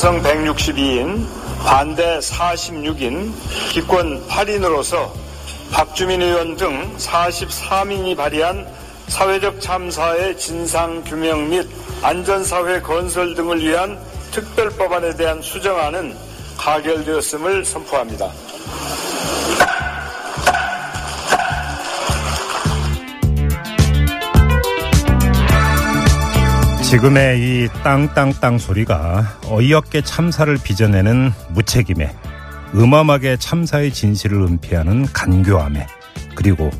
찬성 162인 반대 46인 기권 8인으로서 박주민 의원 등 43인이 발의한 사회적 참사의 진상규명 및 안전사회 건설 등을 위한 특별법안에 대한 수정안은 가결되었음을 선포합니다. 지금의 이 땅땅땅 소리가 어이없게 참사를 빚어내는 무책임에, 음험하게 참사의 진실을 은폐하는 간교함에, 그리고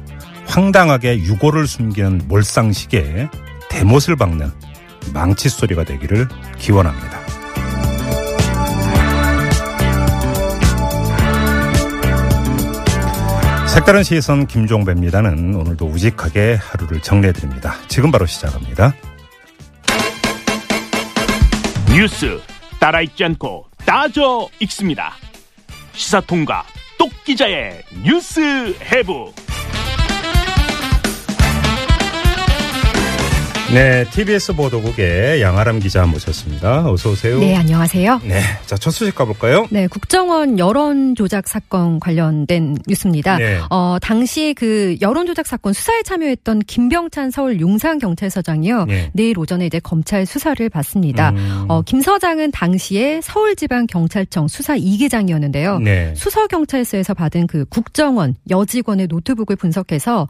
황당하게 유골을 숨기는 몰상식에 대못을 박는 망칫소리가 되기를 기원합니다. 색다른 시선 김종배입니다는 오늘도 우직하게 하루를 정리해드립니다. 지금 바로 시작합니다. 뉴스 따라 읽지 않고 따져 읽습니다. 시사통과 똑 기자의 뉴스 해부. 네, tbs 보도국의 양아람 기자 모셨습니다. 어서 오세요. 네, 안녕하세요. 네, 자, 첫 소식 가볼까요? 네, 국정원 여론 조작 사건 관련된 뉴스입니다. 네. 당시 그 여론 조작 사건 수사에 참여했던 김병찬 서울 용산 경찰서장이요. 네. 내일 오전에 이제 검찰 수사를 받습니다. 김 서장은 당시에 서울지방경찰청 수사 2기장이었는데요. 네. 수서 경찰서에서 받은 그 국정원 여직원의 노트북을 분석해서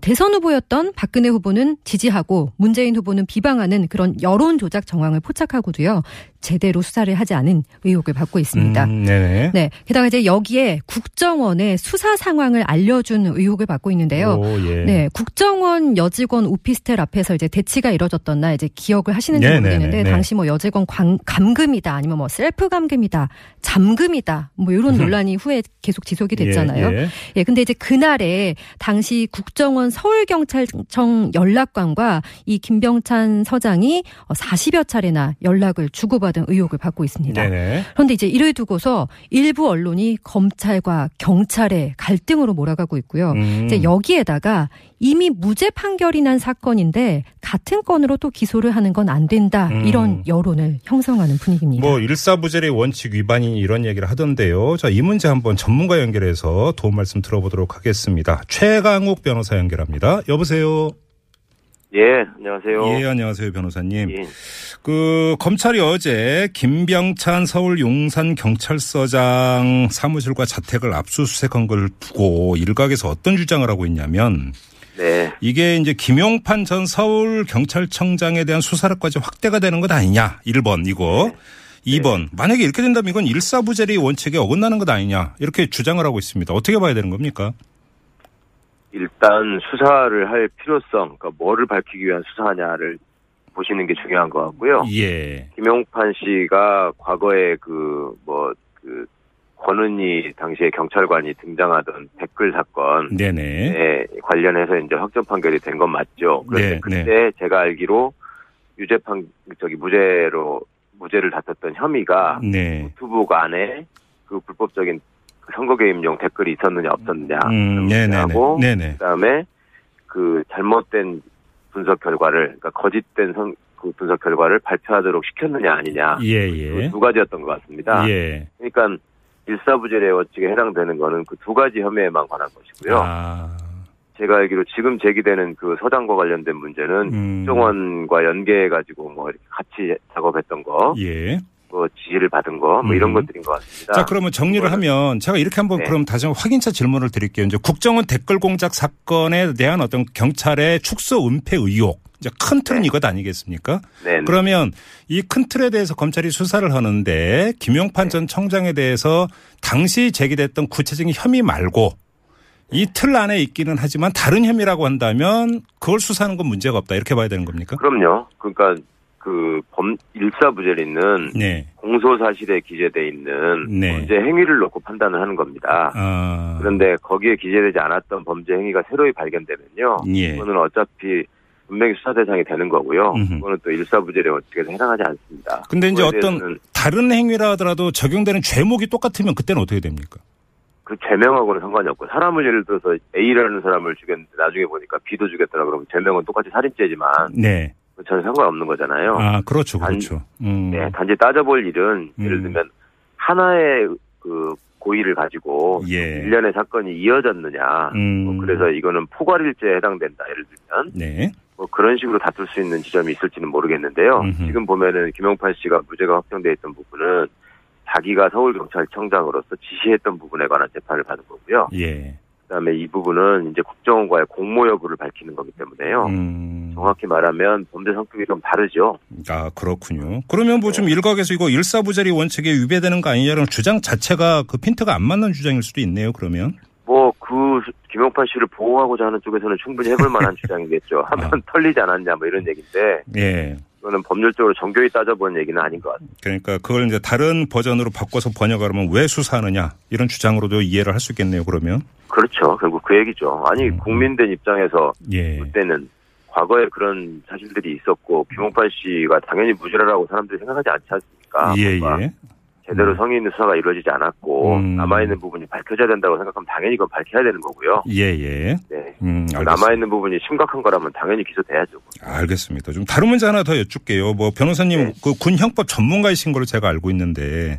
대선 후보였던 박근혜 후보는 지지하고 문재인 후보는 비방하는 그런 여론 조작 정황을 포착하고도요, 제대로 수사를 하지 않은 의혹을 받고 있습니다. 네. 게다가 이제 여기에 국정원의 수사 상황을 알려준 의혹을 받고 있는데요. 네, 국정원 여직원 오피스텔 앞에서 이제 대치가 이뤄졌던 날 이제 기억을 하시는지 모르겠는데 당시 뭐 여직원 감금이다 아니면 뭐 셀프 감금이다, 잠금이다 뭐 이런 논란이 후에 계속 지속이 됐잖아요. 예, 근데 이제 그날에 당시 국정원 서울경찰청 연락관과 이 김병찬 서장이 40여 차례나 연락을 주고받았습니다. 받은 의혹을 받고 있습니다. 네네. 그런데 이제 이를 두고서 일부 언론이 검찰과 경찰의 갈등으로 몰아가고 있고요. 이제 여기에다가 이미 무죄 판결이 난 사건인데 같은 건으로 또 기소를 하는 건 안 된다. 이런 여론을 형성하는 분위기입니다. 뭐 일사부재의 원칙 위반이니 이런 얘기를 하던데요. 자, 이 문제 한번 전문가 연결해서 도움 말씀 들어보도록 하겠습니다. 최강욱 변호사 연결합니다. 여보세요. 예, 안녕하세요. 예, 안녕하세요, 변호사님. 예. 검찰이 어제 김병찬 서울 용산 경찰서장 사무실과 자택을 압수수색한 걸 두고 일각에서 어떤 주장을 하고 있냐면, 네, 이게 이제 김용판 전 서울 경찰청장에 대한 수사력까지 확대가 되는 것 아니냐, 1번 이거. 네. 2번, 네, 만약에 이렇게 된다면 이건 일사부재리 원칙에 어긋나는 것 아니냐, 이렇게 주장을 하고 있습니다. 어떻게 봐야 되는 겁니까? 일단 수사를 할 필요성, 그러니까 뭐를 밝히기 위한 수사냐를 보시는 게 중요한 것 같고요. 예. 김용판 씨가 과거에 권은희 당시에 경찰관이 등장하던 댓글 사건에 관련해서 이제 확정 판결이 된 건 맞죠. 그런데 네, 그때 네, 제가 알기로 무죄를 다퉜던 혐의가 네, 노트북 안에 그 불법적인 선거 개입용 댓글이 있었느냐 없었느냐 하고, 그다음에 그 잘못된 분석 결과를, 그러니까 거짓된 그 분석 결과를 발표하도록 시켰느냐 아니냐, 그 두 가지였던 것 같습니다. 예. 그러니까 일사부재의 원칙에 해당되는 거는 그 두 가지 혐의에만 관한 것이고요. 아. 제가 알기로 지금 제기되는 그 서장과 관련된 문제는 국정원과 연계해 가지고 뭐 이렇게 같이 작업했던 거, 예, 뭐 지시를 받은 거, 뭐 이런 것들인 것 같습니다. 자, 그러면 정리를 하면 제가 이렇게 한번, 네, 그럼 다시 한번 확인차 질문을 드릴게요. 이제 국정원 댓글 공작 사건에 대한 어떤 경찰의 축소 은폐 의혹, 이제 큰 틀은 네, 이것 아니겠습니까? 네. 그러면 이 큰 틀에 대해서 검찰이 수사를 하는데 김용판 네, 전 청장에 대해서 당시 제기됐던 구체적인 혐의 말고 이 틀 안에 있기는 하지만 다른 혐의라고 한다면 그걸 수사하는 건 문제가 없다, 이렇게 봐야 되는 겁니까? 그럼요. 그러니까 그 일사부재를 있는 네. 공소사실에 기재되어 있는 네. 범죄 행위를 놓고 판단을 하는 겁니다. 아. 그런데 거기에 기재되지 않았던 범죄 행위가 새로이 발견되면요. 예. 그거는 어차피 분명히 수사 대상이 되는 거고요. 그거는 또 일사부재를 어떻게 해서 해당하지 않습니다. 근데 이제 어떤 다른 행위라 하더라도 적용되는 죄목이 똑같으면 그때는 어떻게 됩니까? 그 죄명하고는 상관이 없고 사람을 예를 들어서 A라는 사람을 죽였는데 나중에 보니까 B도 죽였더라 그러면 죄명은 똑같이 살인죄지만 네. 전혀 상관없는 거잖아요. 아, 그렇죠. 그렇죠. 네, 단지 따져볼 일은 예를 들면 하나의 그 고의를 가지고 예. 일련의 사건이 이어졌느냐. 뭐 그래서 이거는 포괄일죄에 해당된다. 예를 들면 네. 뭐 그런 식으로 다툴 수 있는 지점이 있을지는 모르겠는데요. 지금 보면은 김용판 씨가 무죄가 확정돼 있던 부분은 자기가 서울경찰청장으로서 지시했던 부분에 관한 재판을 받은 거고요. 예. 그다음에 이 부분은 이제 국정원과의 공모 여부를 밝히는 거기 때문에요. 정확히 말하면 범죄 성격이 좀 다르죠. 아 그렇군요. 그러면 뭐 좀 일각에서 이거 일사부재리 원칙에 위배되는 거 아니냐는 주장 자체가 그 핀트가 안 맞는 주장일 수도 있네요. 그러면 뭐 그 김용판 씨를 보호하고자 하는 쪽에서는 충분히 해볼 만한 주장이겠죠. 한번 아. 털리지 않았냐 뭐 이런 얘기인데. 예. 이거는 법률적으로 정교히 따져보는 얘기는 아닌 것 같아요. 그러니까 그걸 이제 다른 버전으로 바꿔서 번역하면 왜 수사하느냐 이런 주장으로도 이해를 할 수 있겠네요. 그러면 그렇죠. 결국 그 얘기죠. 아니 국민된 입장에서 예. 그때는 과거에 그런 사실들이 있었고 김용판 씨가 당연히 무죄라고 사람들이 생각하지 않지 않습니까? 예예. 예. 제대로 성의 있는 수사가 이루어지지 않았고 남아있는 부분이 밝혀져야 된다고 생각하면 당연히 그건 밝혀야 되는 거고요. 예예. 네. 남아있는 부분이 심각한 거라면 당연히 기소돼야죠. 알겠습니다. 좀 다른 문제 하나 더 여쭙게요. 뭐 변호사님 네. 그 군형법 전문가이신 걸로 제가 알고 있는데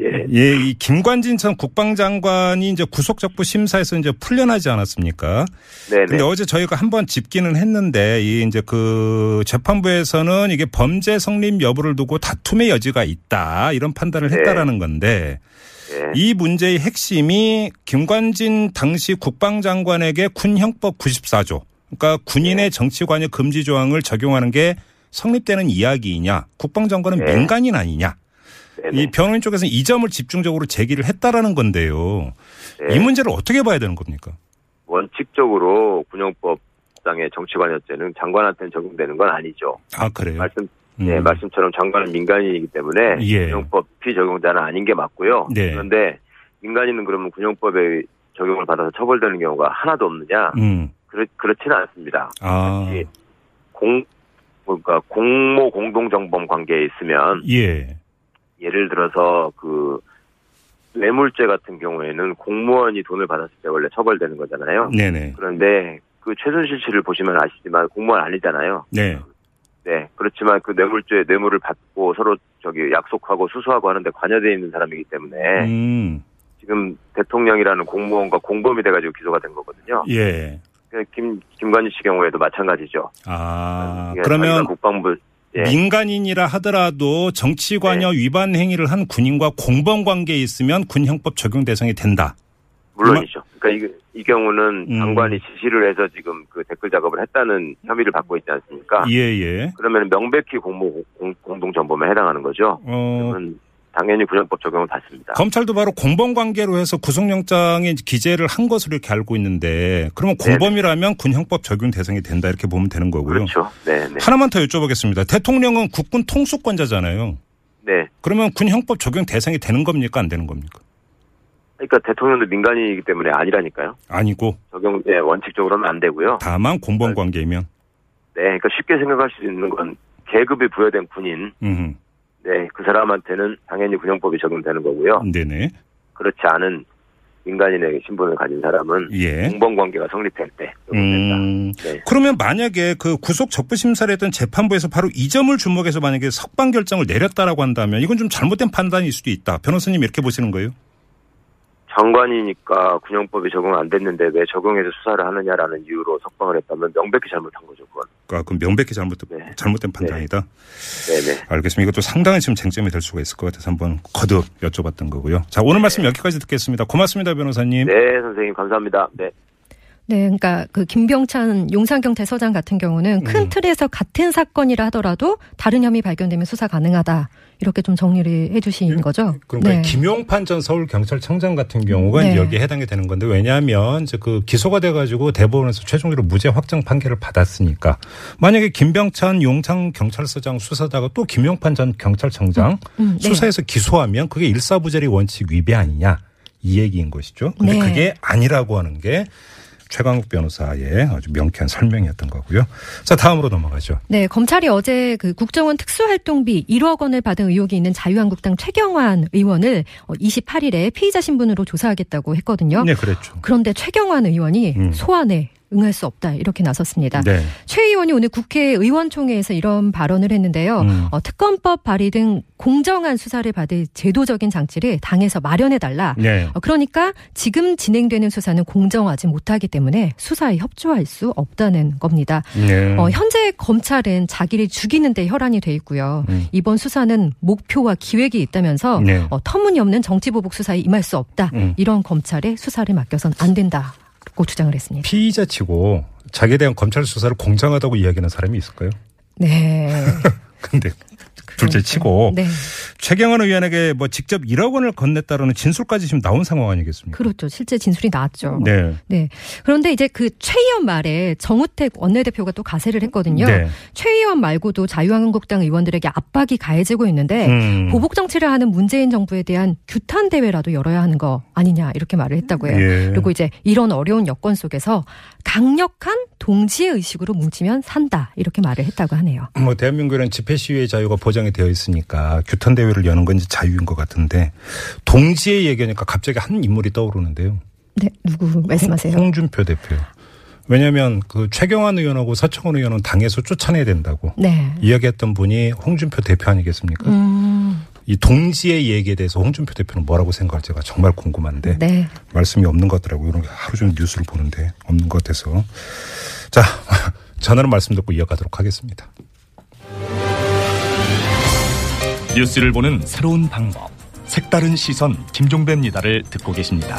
예. 예, 이 김관진 전 국방장관이 이제 구속적부 심사에서 이제 풀려나지 않았습니까? 네. 근데 어제 저희가 한번 짚기는 했는데 이 이제 그 재판부에서는 이게 범죄 성립 여부를 두고 다툼의 여지가 있다 이런 판단을 네. 했다라는 건데 네. 이 문제의 핵심이 김관진 당시 국방장관에게 군형법 94조 그러니까 군인의 네. 정치관여 금지 조항을 적용하는 게 성립되는 이야기이냐 국방장관은 네. 민간인 아니냐. 네네. 이 변호인 쪽에서는 이 점을 집중적으로 제기를 했다라는 건데요. 네. 이 문제를 어떻게 봐야 되는 겁니까? 원칙적으로 군용법상의 정치관여죄는 장관한테는 적용되는 건 아니죠. 아 그래요? 네, 말씀처럼 장관은 민간인이기 때문에 예. 군용법 피적용자는 아닌 게 맞고요. 네. 그런데 민간인은 그러면 군용법의 적용을 받아서 처벌되는 경우가 하나도 없느냐? 그렇지는 않습니다. 아. 그러니까 공모 공동정범 관계에 있으면 예. 예를 들어서 그 뇌물죄 같은 경우에는 공무원이 돈을 받았을 때 원래 처벌되는 거잖아요. 네네. 그런데 그 최순실 씨를 보시면 아시지만 공무원 아니잖아요. 네. 네. 그렇지만 그 뇌물죄 뇌물을 받고 서로 저기 약속하고 수수하고 하는데 관여되어 있는 사람이기 때문에 지금 대통령이라는 공무원과 공범이 돼가지고 기소가 된 거거든요. 예. 김관진 씨 경우에도 마찬가지죠. 아 그러면 국방부 예. 민간인이라 하더라도 정치관여 예. 위반 행위를 한 군인과 공범 관계에 있으면 군형법 적용 대상이 된다. 물론이죠. 그러니까 이 경우는 장관이 지시를 해서 지금 그 댓글 작업을 했다는 혐의를 받고 있지 않습니까? 예예. 그러면 명백히 공모 공동정범에 해당하는 거죠. 그러면 당연히 군형법 적용을 받습니다. 검찰도 바로 공범 관계로 해서 구속영장에 기재를 한 것으로 이렇게 알고 있는데 그러면 공범이라면 군형법 적용 대상이 된다 이렇게 보면 되는 거고요. 그렇죠. 네네. 하나만 더 여쭤보겠습니다. 대통령은 국군 통수권자잖아요. 네. 그러면 군형법 적용 대상이 되는 겁니까 안 되는 겁니까? 그러니까 대통령도 민간인이기 때문에 아니라니까요. 아니고. 적용 네, 원칙적으로는 안 되고요. 다만 공범 관계면. 네. 그러니까 쉽게 생각할 수 있는 건 계급이 부여된 군인. 네, 그 사람한테는 당연히 군형법이 적용되는 거고요. 네네. 그렇지 않은 민간인의 신분을 가진 사람은 예. 공범관계가 성립될 때 적용된다. 네. 그러면 만약에 그 구속 적부 심사를 했던 재판부에서 바로 이 점을 주목해서 만약에 석방 결정을 내렸다라고 한다면 이건 좀 잘못된 판단일 수도 있다. 변호사님 이렇게 보시는 거예요? 장관이니까 군형법이 적용 안 됐는데 왜 적용해서 수사를 하느냐라는 이유로 석방을 했다면 명백히 잘못한 거죠, 그건. 아, 그럼 명백히 네. 잘못된 판단이다? 네네. 알겠습니다. 이것도 상당히 지금 쟁점이 될 수가 있을 것 같아서 한번 거듭 여쭤봤던 거고요. 자, 오늘 말씀 여기까지 듣겠습니다. 고맙습니다, 변호사님. 네, 선생님. 감사합니다. 네. 네, 그러니까 그 김병찬 용산경찰 서장 같은 경우는 큰 틀에서 같은 사건이라 하더라도 다른 혐의 발견되면 수사 가능하다. 이렇게 좀 정리를 해 주신 거죠. 그러니까 네. 김용판 전 서울경찰청장 같은 경우가 네. 여기에 해당이 되는 건데 왜냐하면 그 기소가 돼가지고 대법원에서 최종적으로 무죄 확정 판결을 받았으니까 만약에 김병찬 용산경찰서장 수사다가 또 김용판 전 경찰청장 네. 수사에서 기소하면 그게 일사부재리 원칙 위배 아니냐 이 얘기인 것이죠. 근데 네. 그게 아니라고 하는 게 최강욱 변호사의 아주 명쾌한 설명이었던 거고요. 자, 다음으로 넘어가죠. 네, 검찰이 어제 그 국정원 특수활동비 1억 원을 받은 의혹이 있는 자유한국당 최경환 의원을 28일에 피의자 신분으로 조사하겠다고 했거든요. 네, 그랬죠. 그런데 최경환 의원이 소환에 응할 수 없다 이렇게 나섰습니다. 네. 최 의원이 오늘 국회의원총회에서 이런 발언을 했는데요. 특검법 발의 등 공정한 수사를 받을 제도적인 장치를 당에서 마련해달라. 네. 그러니까 지금 진행되는 수사는 공정하지 못하기 때문에 수사에 협조할 수 없다는 겁니다. 네. 현재 검찰은 자기를 죽이는 데 혈안이 돼 있고요. 이번 수사는 목표와 기획이 있다면서 네. 터무니없는 정치보복 수사에 임할 수 없다. 이런 검찰의 수사를 맡겨선 안 된다. 고 주장을 했습니다. 피의자 치고 자기에 대한 검찰 수사를 공정하다고 이야기하는 사람이 있을까요? 네. 근데 둘째 치고 네. 최경환 의원에게 뭐 직접 1억 원을 건넸다라는 진술까지 지금 나온 상황 아니겠습니까? 그렇죠. 실제 진술이 나왔죠. 네. 네. 그런데 이제 그 최 의원 말에 정우택 원내대표가 또 가세를 했거든요. 네. 최 의원 말고도 자유한국당 의원들에게 압박이 가해지고 있는데 보복 정치를 하는 문재인 정부에 대한 규탄 대회라도 열어야 하는 거 아니냐 이렇게 말을 했다고요. 예. 그리고 이제 이런 어려운 여건 속에서 강력한 동지의 의식으로 뭉치면 산다 이렇게 말을 했다고 하네요. 뭐 대한민국에는 집회 시위의 자유가 보장이 되어 있으니까 규탄 대회를 여는 건 이제 자유인 것 같은데 동지의 얘기하니까 갑자기 한 인물이 떠오르는데요. 네, 누구 말씀하세요? 홍준표 대표. 왜냐하면 그 최경환 의원하고 서청원 의원은 당에서 쫓아내야 된다고 네. 이야기했던 분이 홍준표 대표 아니겠습니까? 이 동지의 얘기에 대해서 홍준표 대표는 뭐라고 생각할지가 정말 궁금한데 네. 말씀이 없는 것 같더라고요. 이런 게 하루 종일 뉴스를 보는데 없는 것 같아서. 자, 전화로 말씀 듣고 이어가도록 하겠습니다. 뉴스를 보는 새로운 방법, 색다른 시선 김종배입니다를 듣고 계십니다.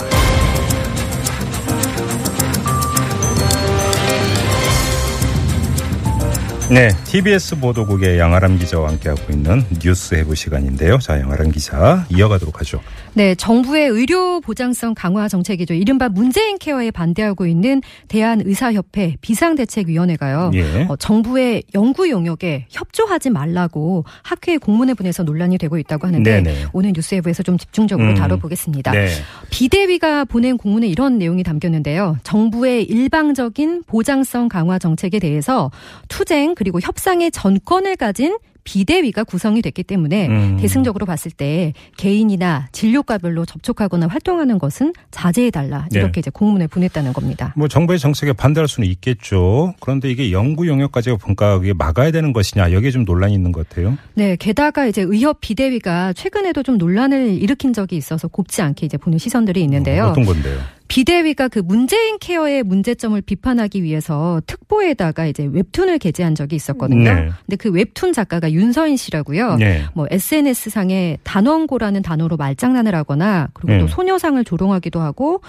네, tbs 보도국의 양아람 기자와 함께하고 있는 뉴스 해부 시간인데요. 자, 양아람 기자 이어가도록 하죠. 네, 정부의 의료 보장성 강화 정책이죠. 이른바 문재인 케어에 반대하고 있는 대한의사협회 비상대책위원회가요. 예. 정부의 연구 용역에 협조하지 말라고 학회의 공문을 보내서 논란이 되고 있다고 하는데 네네. 오늘 뉴스 해부에서 좀 집중적으로 다뤄보겠습니다. 네. 비대위가 보낸 공문에 이런 내용이 담겼는데요. 정부의 일방적인 보장성 강화 정책에 대해서 투쟁 그리고 협상의 전권을 가진 비대위가 구성이 됐기 때문에 대승적으로 봤을 때 개인이나 진료과별로 접촉하거나 활동하는 것은 자제해달라 이렇게 네. 이제 공문을 보냈다는 겁니다. 뭐 정부의 정책에 반대할 수는 있겠죠. 그런데 이게 연구 영역까지가 보니까 이게 막아야 되는 것이냐 여기에 좀 논란이 있는 것 같아요. 네, 게다가 이제 의협 비대위가 최근에도 좀 논란을 일으킨 적이 있어서 곱지 않게 이제 보는 시선들이 있는데요. 어떤 건데요? 비대위가 그 문재인 케어의 문제점을 비판하기 위해서 특보에다가 이제 웹툰을 게재한 적이 있었거든요. 네. 근데 그 웹툰 작가가 윤서인 씨라고요. 네. 뭐 SNS상에 단원고라는 단어로 말장난을 하거나 그리고 네. 또 소녀상을 조롱하기도 하고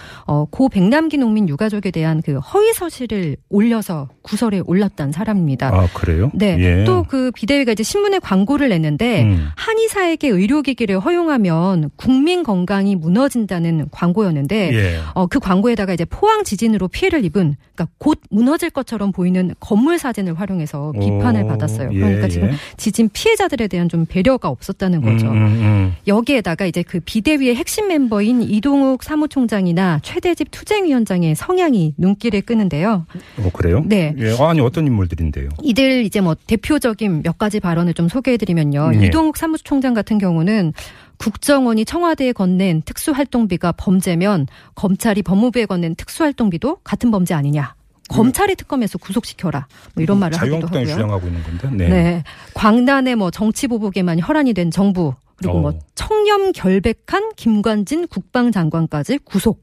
고 백남기 농민 유가족에 대한 그 허위 사실을 올려서 구설에 올랐던 사람입니다. 아, 그래요? 네. 예. 또 그 비대위가 이제 신문에 광고를 냈는데 한의사에게 의료기기를 허용하면 국민 건강이 무너진다는 광고였는데 예. 그 광고에다가 이제 포항 지진으로 피해를 입은 그러니까 곧 무너질 것처럼 보이는 건물 사진을 활용해서 비판을 받았어요. 그러니까 예, 지금 예. 지진 피해자들에 대한 좀 배려가 없었다는 거죠. 여기에다가 이제 그 비대위의 핵심 멤버인 이동욱 사무총장이나 최대집 투쟁위원장의 성향이 눈길을 끄는데요. 그래요? 네. 예, 아니 어떤 인물들인데요? 이들 이제 뭐 대표적인 몇 가지 발언을 좀 소개해드리면요. 예. 이동욱 사무총장 같은 경우는 국정원이 청와대에 건넨 특수활동비가 범죄면 검찰이 법무부에 건넨 특수활동비도 같은 범죄 아니냐. 검찰이 특검에서 구속시켜라. 뭐 이런 말을 하기도 하고요. 자유한국당이 주장하고 있는 건데. 네. 네. 광란의 뭐 정치보복에만 혈안이 된 정부 그리고 뭐 청렴 결백한 김관진 국방장관까지 구속.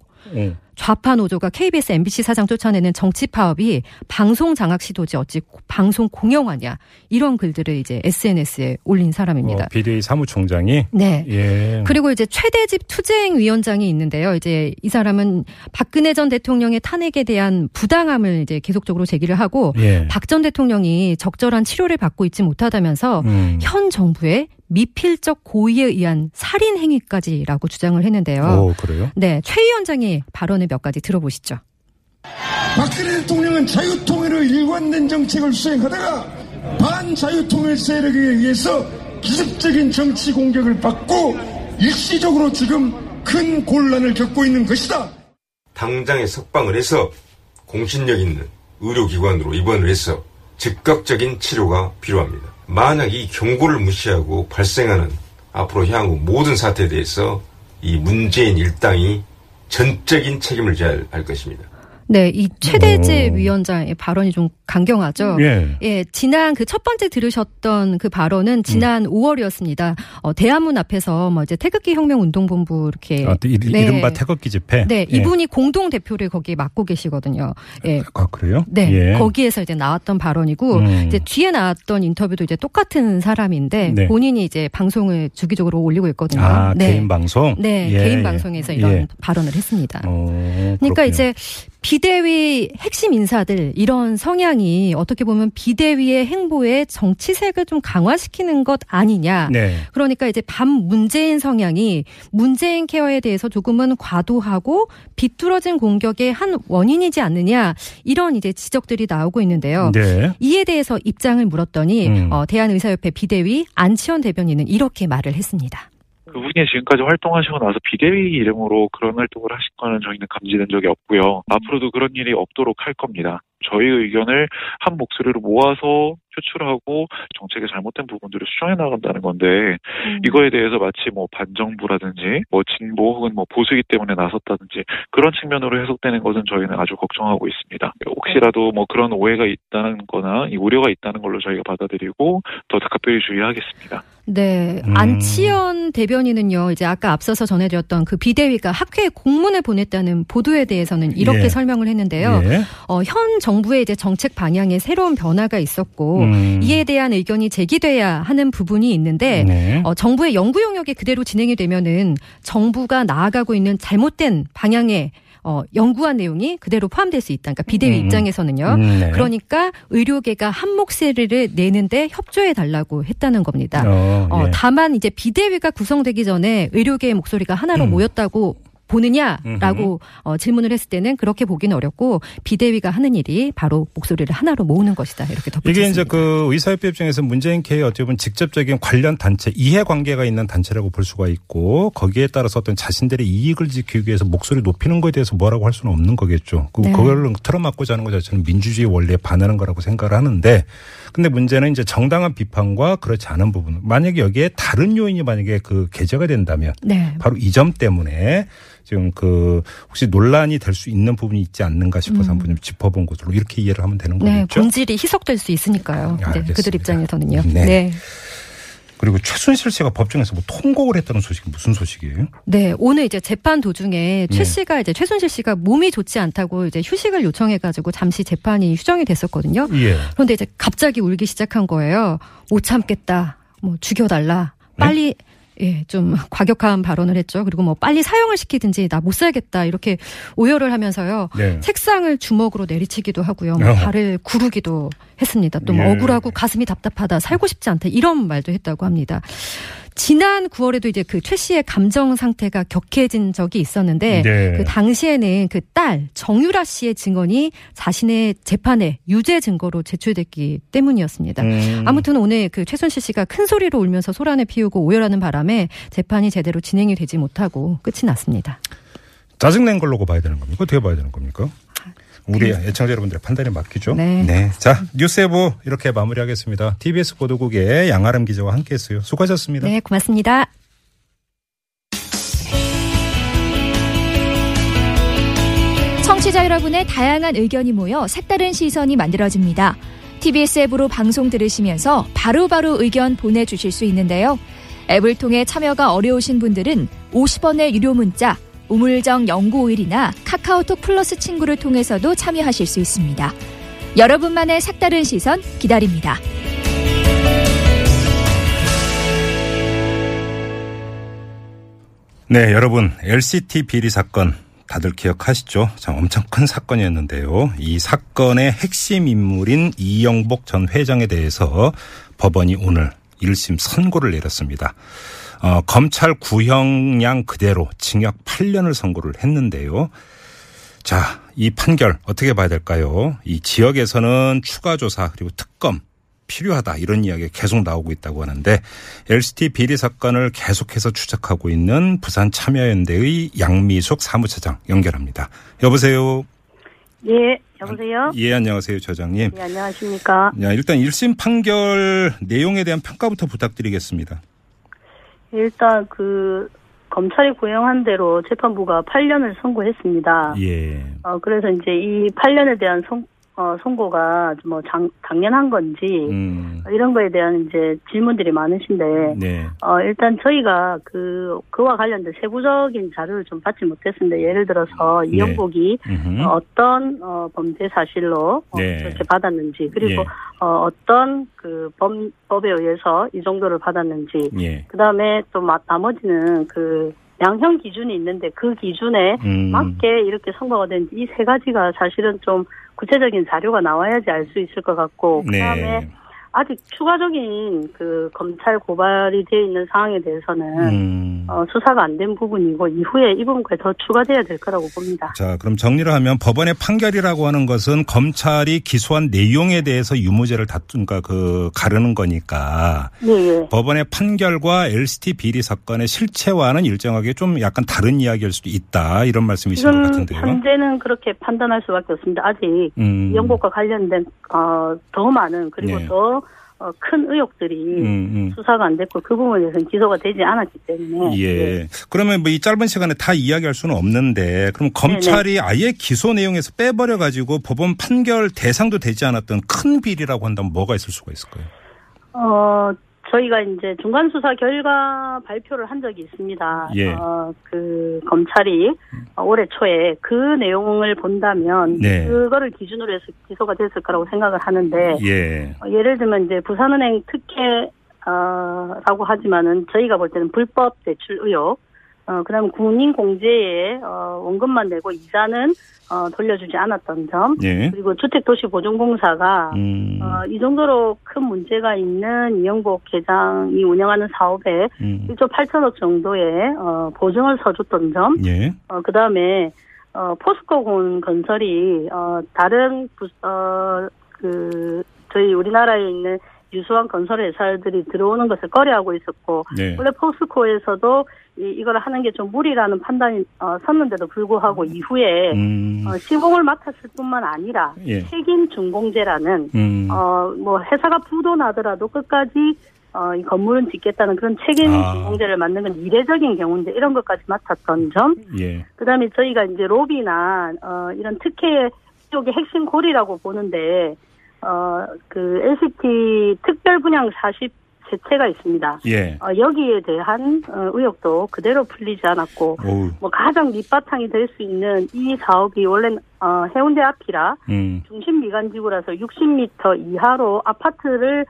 좌파 노조가 KBS, MBC 사장 쫓아내는 정치 파업이 방송 장악 시도지 어찌 방송 공영화냐, 이런 글들을 이제 SNS에 올린 사람입니다. 비대위 사무총장이. 네. 예. 그리고 이제 최대집 투쟁위원장이 있는데요. 이제 이 사람은 박근혜 전 대통령의 탄핵에 대한 부당함을 이제 계속적으로 제기를 하고, 예. 박 전 대통령이 적절한 치료를 받고 있지 못하다면서 현 정부의 미필적 고의에 의한 살인 행위까지라고 주장을 했는데요. 오, 그래요? 네, 최 위원장이 발언을 몇 가지 들어보시죠. 박근혜 대통령은 자유통일을 일관된 정책을 수행하다가 반자유통일 세력에 의해서 기습적인 정치 공격을 받고 일시적으로 지금 큰 곤란을 겪고 있는 것이다. 당장에 석방을 해서 공신력 있는 의료기관으로 입원을 해서 즉각적인 치료가 필요합니다. 만약 이 경고를 무시하고 발생하는 앞으로 향후 모든 사태에 대해서 이 문재인 일당이 전적인 책임을 져야 할 것입니다. 네, 이 최대집 위원장의 발언이 좀 강경하죠. 예. 예, 지난 그 첫 번째 들으셨던 그 발언은 지난 5월이었습니다. 대한문 앞에서 뭐 이제 태극기 혁명 운동본부 이렇게 이른바 태극기 집회. 네, 예. 이분이 공동 대표를 거기에 맡고 계시거든요. 예. 아, 그래요? 네, 예. 거기에서 이제 나왔던 발언이고 이제 뒤에 나왔던 인터뷰도 이제 똑같은 사람인데 네. 본인이 이제 방송을 주기적으로 올리고 있거든요. 아, 네. 개인 방송? 네, 예. 개인 방송에서 이런 발언을 했습니다. 그러니까 이제 비대위 핵심 인사들 이런 성향이 어떻게 보면 비대위의 행보에 정치색을 좀 강화시키는 것 아니냐. 네. 그러니까 이제 반문재인 성향이 문재인 케어에 대해서 조금은 과도하고 비뚤어진 공격의 한 원인이지 않느냐. 이런 이제 지적들이 나오고 있는데요. 네. 이에 대해서 입장을 물었더니 대한의사협회 비대위 안치원 대변인은 이렇게 말을 했습니다. 그분이 지금까지 활동하시고 나서 비대위 이름으로 그런 활동을 하신 거는 저희는 감지된 적이 없고요. 앞으로도 그런 일이 없도록 할 겁니다. 저희 의견을 한 목소리로 모아서 표출하고 정책의 잘못된 부분들을 수정해 나간다는 건데 이거에 대해서 마치 뭐 반정부라든지 뭐 진보 혹은 뭐 보수이기 때문에 나섰다든지 그런 측면으로 해석되는 것은 저희는 아주 걱정하고 있습니다. 혹시라도 뭐 그런 오해가 있다는 거나 이 우려가 있다는 걸로 저희가 받아들이고 더 각별히 주의하겠습니다. 네. 안치현 대변인은요. 이제 아까 앞서서 전해드렸던 그 비대위가 학회에 공문을 보냈다는 보도에 대해서는 이렇게 설명을 했는데요. 현 정부의 이제 정책 방향에 새로운 변화가 있었고 이에 대한 의견이 제기돼야 하는 부분이 있는데 정부의 연구 영역이 그대로 진행이 되면은 정부가 나아가고 있는 잘못된 방향에 연구한 내용이 그대로 포함될 수 있다. 그러니까 비대위 입장에서는요. 네. 그러니까 의료계가 한 목소리를 내는데 협조해달라고 했다는 겁니다. 예. 다만 이제 비대위가 구성되기 전에 의료계의 목소리가 하나로 모였다고 보느냐라고 질문을 했을 때는 그렇게 보기는 어렵고 비대위가 하는 일이 바로 목소리를 하나로 모으는 것이다. 이렇게 덧붙였습니다. 이게 이제 그 의사협회 입장에서 문재인 케어에 어떻게 보면 직접적인 관련 단체, 이해관계가 있는 단체라고 볼 수가 있고 거기에 따라서 어떤 자신들의 이익을 지키기 위해서 목소리 높이는 거에 대해서 뭐라고 할 수는 없는 거겠죠. 그걸 틀어막고자 하는 것 자체는 민주주의 원리에 반하는 거라고 생각을 하는데 근데 문제는 이제 정당한 비판과 그렇지 않은 부분. 만약에 여기에 다른 요인이 만약에 그 개재가 된다면 바로 이 점 때문에 지금 그 혹시 논란이 될 수 있는 부분이 있지 않는가 싶어서 한번 좀 짚어본 것으로 이렇게 이해를 하면 되는 거겠죠. 네, 본질이 희석될 수 있으니까요. 그들 입장에서는요. 네. 그리고 최순실 씨가 법정에서 뭐 통곡을 했다는 소식이 무슨 소식이에요? 네, 오늘 이제 재판 도중에 최 씨가 이제 최순실 씨가 몸이 좋지 않다고 이제 휴식을 요청해가지고 잠시 재판이 휴정이 됐었거든요. 예. 그런데 이제 갑자기 울기 시작한 거예요. 못 참겠다. 뭐 죽여달라. 빨리. 네? 예, 좀 과격한 발언을 했죠. 그리고 뭐 빨리 사형을 시키든지 나 못 살겠다 이렇게 오열을 하면서요. 네. 책상을 주먹으로 내리치기도 하고요. 뭐 발을 구르기도 했습니다. 또 뭐 억울하고 가슴이 답답하다. 살고 싶지 않다. 이런 말도 했다고 합니다. 지난 9월에도 이제 그 최 씨의 감정 상태가 격해진 적이 있었는데 그 당시에는 그 딸 정유라 씨의 증언이 자신의 재판에 유죄 증거로 제출됐기 때문이었습니다. 아무튼 오늘 그 최순실 씨가 큰 소리로 울면서 소란을 피우고 오열하는 바람에 재판이 제대로 진행이 되지 못하고 끝이 났습니다. 짜증낸 걸로고 봐야 되는 겁니까? 어떻게 봐야 되는 겁니까? 우리 애청자 여러분들의 판단에 맡기죠. 네. 네. 자, 뉴스예보 이렇게 마무리하겠습니다. tbs 보도국의 양아람 기자와 함께했어요. 수고하셨습니다. 네, 고맙습니다. 청취자 여러분의 다양한 의견이 모여 색다른 시선이 만들어집니다. tbs 앱으로 방송 들으시면서 바로바로 의견 보내주실 수 있는데요. 앱을 통해 참여가 어려우신 분들은 50원의 유료 문자 우물정 연구오일이나 카카오톡 플러스 친구를 통해서도 참여하실 수 있습니다. 여러분만의 색다른 시선 기다립니다. 네, 여러분, LCT 비리 사건 다들 기억하시죠? 참 엄청 큰 사건이었는데요. 이 사건의 핵심 인물인 이영복 전 회장에 대해서 법원이 오늘 1심 선고를 내렸습니다. 검찰 구형량 그대로 징역 8년을 선고를 했는데요. 자, 이 판결 어떻게 봐야 될까요? 이 지역에서는 추가 조사 그리고 특검 필요하다 이런 이야기가 계속 나오고 있다고 하는데 LCT 비리 사건을 계속해서 추적하고 있는 부산참여연대의 양미숙 사무처장 연결합니다. 여보세요. 예, 여보세요. 예, 안녕하세요, 처장님. 예, 안녕하십니까. 야, 일단 1심 판결 내용에 대한 평가부터 부탁드리겠습니다. 일단 검찰이 고용한 대로 재판부가 8년을 선고했습니다. 예. 그래서 이제 이 8년에 대한 선고가 뭐 당연한 건지 이런 거에 대한 이제 질문들이 많으신데, 네. 일단 저희가 그와 관련된 세부적인 자료를 좀 받지 못했습니다. 예를 들어서 네. 이영복이 어떤 범죄 사실로 네. 그렇게 받았는지, 그리고 네. 어떤 법에 의해서 이 정도를 받았는지, 네. 그 다음에 또 나머지는 양형 기준이 있는데 그 기준에 맞게 이렇게 선고가 된 이 세 가지가 사실은 좀 구체적인 자료가 나와야지 알 수 있을 것 같고 네. 그다음에 아직 추가적인 검찰 고발이 되어 있는 상황에 대해서는 수사가 안 된 부분이고 이후에 이 부분까지 더 추가돼야 될 거라고 봅니다. 자, 그럼 정리를 하면 법원의 판결이라고 하는 것은 검찰이 기소한 내용에 대해서 유무죄를 다툰가 가르는 거니까 네. 법원의 판결과 LCT 비리 사건의 실체와는 일정하게 좀 약간 다른 이야기일 수도 있다 이런 말씀이신 것 같은데요. 현재는 그렇게 판단할 수밖에 없습니다. 아직 이영복과 관련된 더 많은 그리고 네. 더 큰 의혹들이 수사가 안 됐고 그 부분에 대해서는 기소가 되지 않았기 때문에. 예. 네. 그러면 뭐 이 짧은 시간에 다 이야기할 수는 없는데 그럼 검찰이 네네. 아예 기소 내용에서 빼버려 가지고 법원 판결 대상도 되지 않았던 큰 비리라고 한다면 뭐가 있을 수가 있을까요? 저희가 이제 중간 수사 결과 발표를 한 적이 있습니다. 예. 검찰이 올해 초에 그 내용을 본다면 네. 그거를 기준으로 해서 기소가 됐을 거라고 생각을 하는데 예. 예를 들면 이제 부산은행 특혜라고 하지만은 저희가 볼 때는 불법 대출 의혹, 그다음 국민 공제에 원금만 내고 이자는 돌려주지 않았던 점, 예. 그리고 주택도시보증공사가 이 정도로 큰 문제가 있는 이영복 회장이 운영하는 사업에 1조 8천억 정도의 보증을 서줬던 점, 예. 그다음에 포스코군 건설이 다른 저희 우리나라에 있는 유수한 건설 회사들이 들어오는 것을 꺼려하고 있었고 네. 원래 포스코에서도 이걸 하는 게 좀 무리라는 판단이 섰는데도 불구하고 이후에 시공을 맡았을 뿐만 아니라 예. 책임 준공제라는 뭐 회사가 부도나더라도 끝까지 이 건물은 짓겠다는 그런 책임 준공제를 맡는 건 이례적인 경우인데 이런 것까지 맡았던 점, 예. 그다음에 저희가 이제 로비나 이런 특혜 쪽의 핵심 고리라고 보는데. LCT 특별 분양 43채가 있습니다. 예. 여기에 대한 의혹도 그대로 풀리지 않았고, 오우. 뭐 가장 밑바탕이 될 수 있는 이 사업이 원래 해운대 앞이라 중심 미관지구라서 60m 이하로 아파트를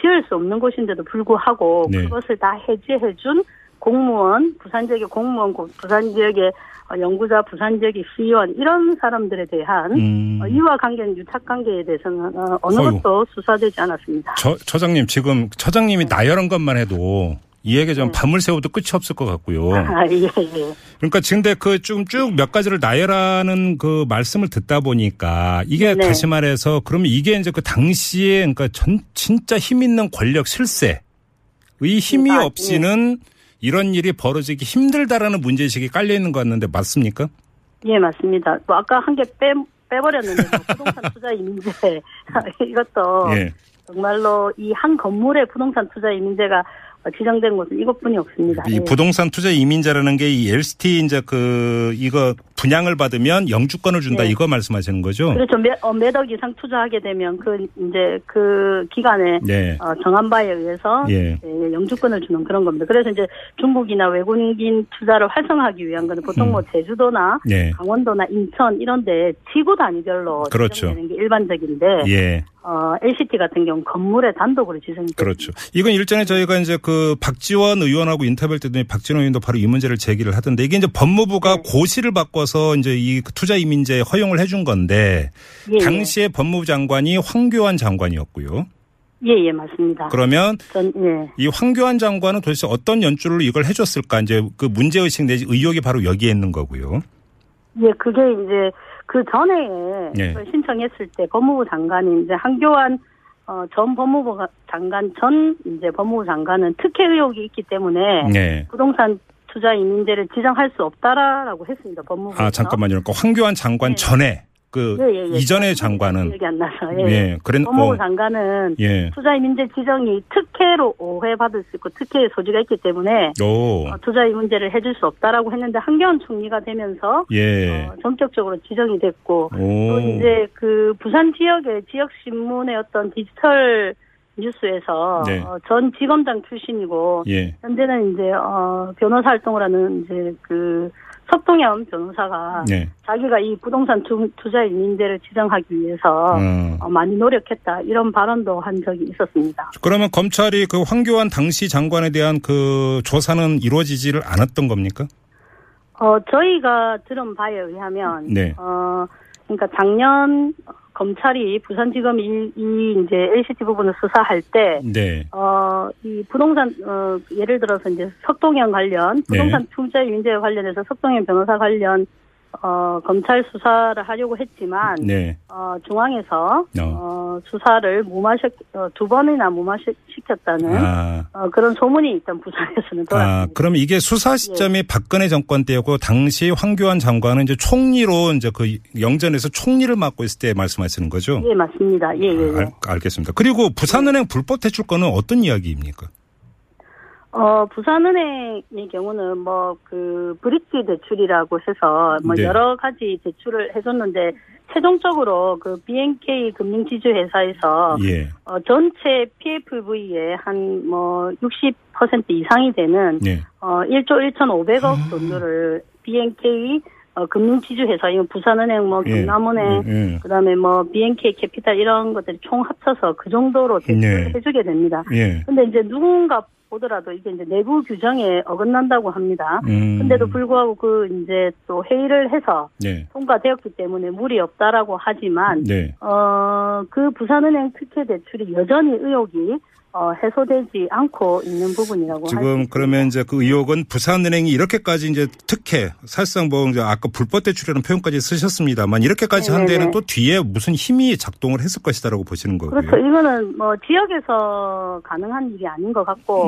지을 수 없는 곳인데도 불구하고 네. 그것을 다 해제해준 공무원, 부산 지역의 공무원, 부산 지역의 연구자, 부산 지역의 시의원 이런 사람들에 대한 이와 관계는 유착관계에 대해서는 어느 것도 수사되지 않았습니다. 처장님 지금 처장님이 네. 나열한 것만 해도 이 얘기 좀 네. 밤을 새워도 끝이 없을 것 같고요. 아, 예, 예. 그러니까 근데 쭉 몇 가지를 나열하는 그 말씀을 듣다 보니까 이게 네. 다시 말해서 그러면 이게 이제 그 당시에 그러니까 진짜 힘 있는 권력 실세의 힘이 없이는 예. 이런 일이 벌어지기 힘들다라는 문제의식이 깔려있는 것 같는데 맞습니까? 예, 맞습니다. 뭐 아까 한 개 빼버렸는데 부동산 투자 임대 이것도 예. 정말로 이 한 건물의 부동산 투자 임대가 지정된 곳은 이것뿐이 없습니다. 이 부동산 투자 이민자라는 게 이 LST 이제 이거 분양을 받으면 영주권을 준다, 네. 이거 말씀하시는 거죠? 그렇죠. 몇억 이상 투자하게 되면 그 기간에 네. 정한 바에 의해서 네. 예, 영주권을 주는 그런 겁니다. 그래서 이제 중국이나 외국인 투자를 활성화하기 위한 건 보통 뭐 제주도나 네. 강원도나 인천 이런데 지구 단위별로 그렇죠. 지정되는 게 일반적인데 예. LCT 같은 경우 건물에 단독으로 지정이 됩니다. 그렇죠. 이건 일전에 저희가 이제 박지원 의원하고 인터뷰할 때도 박지원 의원도 바로 이 문제를 제기를 하던데 이게 이제 법무부가 네. 고시를 바꿔서 이제 이 투자 이민제 허용을 해준 건데 예, 당시에 예. 법무부 장관이 황교안 장관이었고요. 예예 예, 맞습니다. 그러면 예. 이 황교안 장관은 도대체 어떤 연줄로 이걸 해줬을까 이제 그 문제 의식 내지 의혹이 바로 여기에 있는 거고요. 예 그게 이제 그 전에 예. 신청했을 때 법무부 장관이 이제 황교안 전 법무부 장관 법무부 장관은 특혜 의혹이 있기 때문에 네. 부동산 투자 이민제를 지정할 수 없다라고 했습니다. 법무부. 아 잠깐만요. 그러니까 황교안 장관 네. 전에 이전의 장관은 기억이 안 나서 법무부 장관은 예. 투자 이민제 지정이 특혜로 오해받을 수 있고 특혜의 소지가 있기 때문에 투자 이민제를 해줄 수 없다라고 했는데 황교안 총리가 되면서 예. 전격적으로 지정이 됐고 또 이제 그 부산 지역의 지역 신문의 어떤 디지털 뉴스에서 네. 전 지검장 출신이고 예. 현재는 이제 변호사 활동을 하는 이제 그 석동현 변호사가 네. 자기가 이 부동산 투자 이민제를 지정하기 위해서 많이 노력했다 이런 발언도 한 적이 있었습니다. 그러면 검찰이 그 황교안 당시 장관에 대한 그 조사는 이루어지지를 않았던 겁니까? 저희가 들은 바에 의하면 네. 그러니까 작년 검찰이 부산지검 이제 LCT 부분을 수사할 때, 네. 이 부동산 예를 들어서 이제 석동현 관련 부동산 네. 투자 이민제 관련해서 석동현 변호사 관련 검찰 수사를 하려고 했지만, 네. 중앙에서 수사를 두 번이나 무마시켰다는 그런 소문이 일단 부산에서는 돌았습니다. 그럼 이게 수사 시점이 예. 박근혜 정권 때였고 당시 황교안 장관은 이제 총리로 이제 그 영전에서 총리를 맡고 있을 때 말씀하시는 거죠? 예, 맞습니다. 예, 예. 알겠습니다. 그리고 부산은행 불법 대출권은 어떤 이야기입니까? 부산은행의 경우는 브릿지 대출이라고 해서 네. 여러 가지 대출을 해줬는데 최종적으로 그 BNK 금융지주회사에서 예. 전체 PFV의 한 60% 이상이 되는 예. 1조 1,500억 정도를 BNK 금융지주회사, 이건 부산은행, 경남은행, 예. 그다음에 BNK 캐피탈 이런 것들이 총 합쳐서 그 정도로 대출을 예. 해주게 됩니다. 예. 근데 이제 누군가 보더라도 이게 이제 내부 규정에 어긋난다고 합니다. 근데도 불구하고 이제 또 회의를 해서 네. 통과되었기 때문에 무리 없다라고 하지만, 네. 그 부산은행 특혜 대출이 여전히 의혹이 해소되지 않고 있는 부분이라고 지금 할 수 그러면 이제 그 의혹은 부산은행이 이렇게까지 이제 특혜 사실상 이제 아까 불법 대출이라는 표현까지 쓰셨습니다만 이렇게까지 한 데는 또 뒤에 무슨 힘이 작동을 했을 것이다라고 보시는 거고요. 그렇죠. 이거는 지역에서 가능한 일이 아닌 것 같고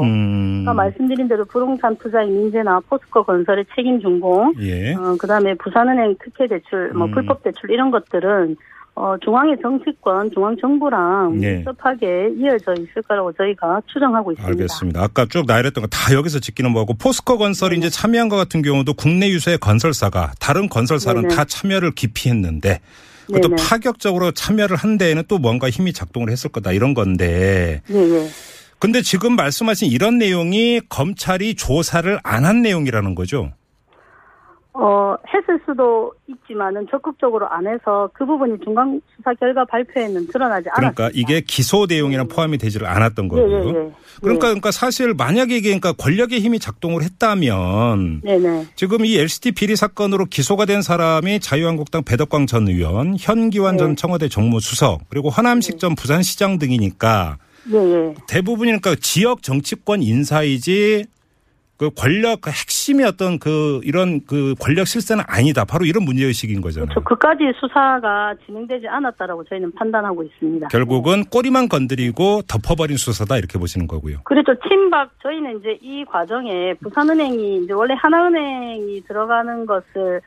아까 말씀드린 대로 부동산 투자 이민제나 포스코 건설의 책임 준공, 예. 그다음에 부산은행 특혜 대출, 불법 대출 이런 것들은 중앙의 정치권, 중앙정부랑 밀접하게 네. 이어져 있을 거라고 저희가 추정하고 있습니다. 알겠습니다. 아까 쭉 나열했던 거 다 여기서 짓기는 뭐하고 포스코 건설이 네. 이제 참여한 것 같은 경우도 국내 유수의 건설사가 다른 건설사는 네. 다 참여를 기피했는데 그것도 네. 파격적으로 참여를 한 데에는 또 뭔가 힘이 작동을 했을 거다 이런 건데 네. 근데 지금 말씀하신 이런 내용이 검찰이 조사를 안 한 내용이라는 거죠? 했을 수도 있지만은 적극적으로 안 해서 그 부분이 중간 수사 결과 발표에는 드러나지 않았습니다. 그러니까 이게 기소 내용이나 포함이 되지를 않았던 거고요. 예. 그러니까 사실 만약에 이게 권력의 힘이 작동을 했다면 네네. 지금 이 LCT 비리 사건으로 기소가 된 사람이 자유한국당 배덕광 전 의원, 현기환 네. 전 청와대 정무수석, 그리고 허남식 전 부산시장 등이니까 대부분이니까 지역 정치권 인사이지. 권력 핵심이 이런 권력 실세는 아니다. 바로 이런 문제의식인 거잖아요. 그렇죠. 그까지 수사가 진행되지 않았다라고 저희는 판단하고 있습니다. 결국은 꼬리만 건드리고 덮어버린 수사다 이렇게 보시는 거고요. 그렇죠. 친박 저희는 이제 이 과정에 부산은행이 이제 원래 하나은행이 들어가는 것을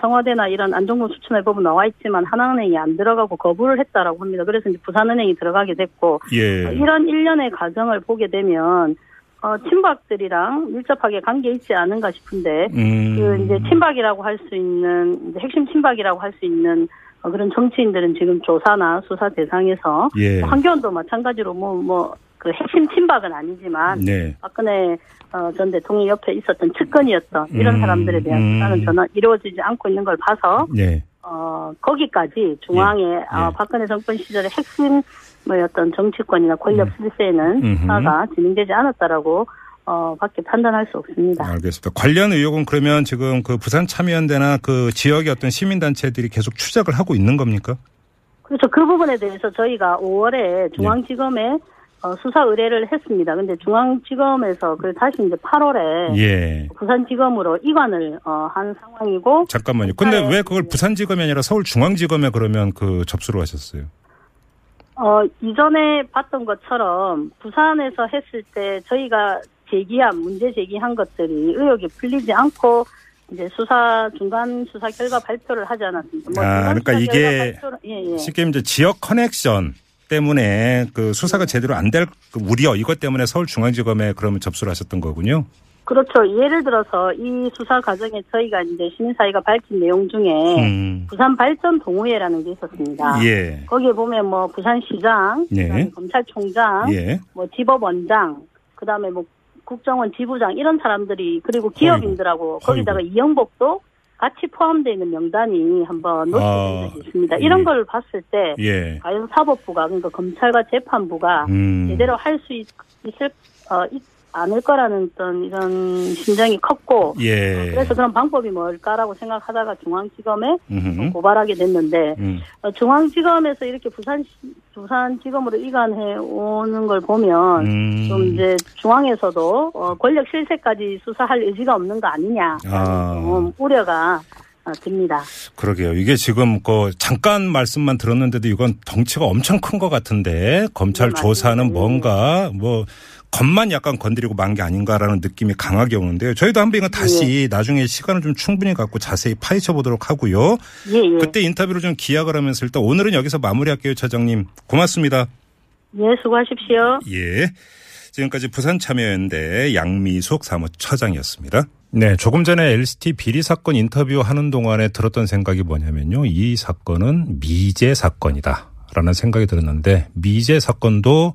청와대나 이런 안정범 수출해법은 나와 있지만 하나은행이 안 들어가고 거부를 했다라고 합니다. 그래서 이제 부산은행이 들어가게 됐고 이런 일련의 과정을 보게 되면 친박들이랑 밀접하게 관계 있지 않은가 싶은데, 그 이제 친박이라고 할 수 있는, 이제 핵심 친박이라고 할 수 있는 그런 정치인들은 지금 조사나 수사 대상에서, 예. 황교안도 마찬가지로 그 핵심 친박은 아니지만, 네. 박근혜 전 대통령 옆에 있었던 측근이었던 이런 사람들에 대한 수사는 전혀 이루어지지 않고 있는 걸 봐서, 네. 거기까지 중앙에, 네. 박근혜 정권 시절의 핵심 어떤 정치권이나 권력 실세에는 수사가 진행되지 않았다라고 밖에 판단할 수 없습니다. 알겠습니다. 관련 의혹은 그러면 지금 그 부산참여연대나 그 지역의 어떤 시민단체들이 계속 추적을 하고 있는 겁니까? 그렇죠. 그 부분에 대해서 저희가 5월에 중앙지검에, 네. 수사 의뢰를 했습니다. 근데 중앙지검에서 그 다시 이제 8월에, 예. 부산지검으로 이관을 한 상황이고. 잠깐만요. 근데 왜 그걸 부산지검이 아니라 서울중앙지검에 그러면 그 접수를 하셨어요? 이전에 봤던 것처럼 부산에서 했을 때 저희가 문제 제기한 것들이 의혹이 풀리지 않고 이제 중간 수사 결과 발표를 하지 않았습니다. 그러니까 이게 쉽게 이제 지역 커넥션 때문에 그 수사가 제대로 안 될 우려, 이것 때문에 서울중앙지검에 그러면 접수를 하셨던 거군요. 그렇죠. 예를 들어서 이 수사 과정에 저희가 이제 시민사회가 밝힌 내용 중에 부산 발전 동호회라는 게 있었습니다. 예. 거기에 보면 부산시장, 예. 검찰총장, 예. 지법원장, 그 다음에 국정원 지부장 이런 사람들이, 그리고 기업인들하고 거기다가 이영복도 같이 포함되어 있는 명단이 한번 노출된 적이 있습니다. 이런 걸 봤을 때, 예. 과연 사법부가, 그러니까 검찰과 재판부가 제대로 할 수 있을 않을 거라는 어떤 이런 심정이 컸고, 예. 그래서 그런 방법이 뭘까라고 생각하다가 중앙지검에 고발하게 됐는데, 중앙지검에서 이렇게 부산지검으로 이관해 오는 걸 보면 좀 이제 중앙에서도 권력 실세까지 수사할 의지가 없는 거 아니냐, 좀 우려가 듭니다. 그러게요. 이게 지금 잠깐 말씀만 들었는데도 이건 덩치가 엄청 큰 것 같은데, 검찰 조사는 뭔가 겉만 약간 건드리고 만 게 아닌가라는 느낌이 강하게 오는데요. 저희도 한번 이건 다시, 예. 나중에 시간을 좀 충분히 갖고 자세히 파헤쳐 보도록 하고요. 예. 그때 인터뷰를 좀 기약을 하면서 일단 오늘은 여기서 마무리할게요. 차장님 고맙습니다. 예, 수고하십시오. 예, 지금까지 부산참여연대 양미숙 사무처장이었습니다. 네, 조금 전에 LCT 비리 사건 인터뷰하는 동안에 들었던 생각이 뭐냐면요. 이 사건은 미제 사건이다라는 생각이 들었는데, 미제 사건도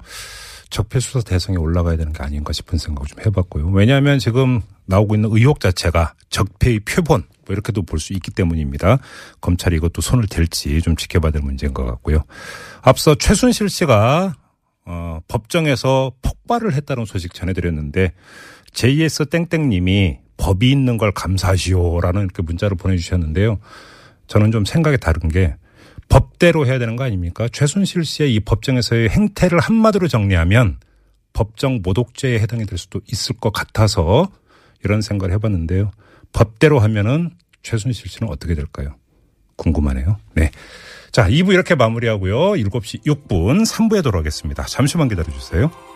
적폐수사 대상에 올라가야 되는 게 아닌가 싶은 생각을 좀 해봤고요. 왜냐하면 지금 나오고 있는 의혹 자체가 적폐의 표본 이렇게도 볼 수 있기 때문입니다. 검찰이 이것도 손을 댈지 좀 지켜봐야 될 문제인 것 같고요. 앞서 최순실 씨가 법정에서 폭발을 했다는 소식 전해드렸는데, JS땡땡님이 법이 있는 걸 감사하시오라는 그 문자를 보내주셨는데요. 저는 좀 생각이 다른 게, 법대로 해야 되는 거 아닙니까? 최순실 씨의 이 법정에서의 행태를 한마디로 정리하면 법정 모독죄에 해당이 될 수도 있을 것 같아서 이런 생각을 해봤는데요. 법대로 하면은 최순실 씨는 어떻게 될까요? 궁금하네요. 네. 자, 2부 이렇게 마무리하고요. 7시 6분 3부에 돌아오겠습니다. 잠시만 기다려주세요.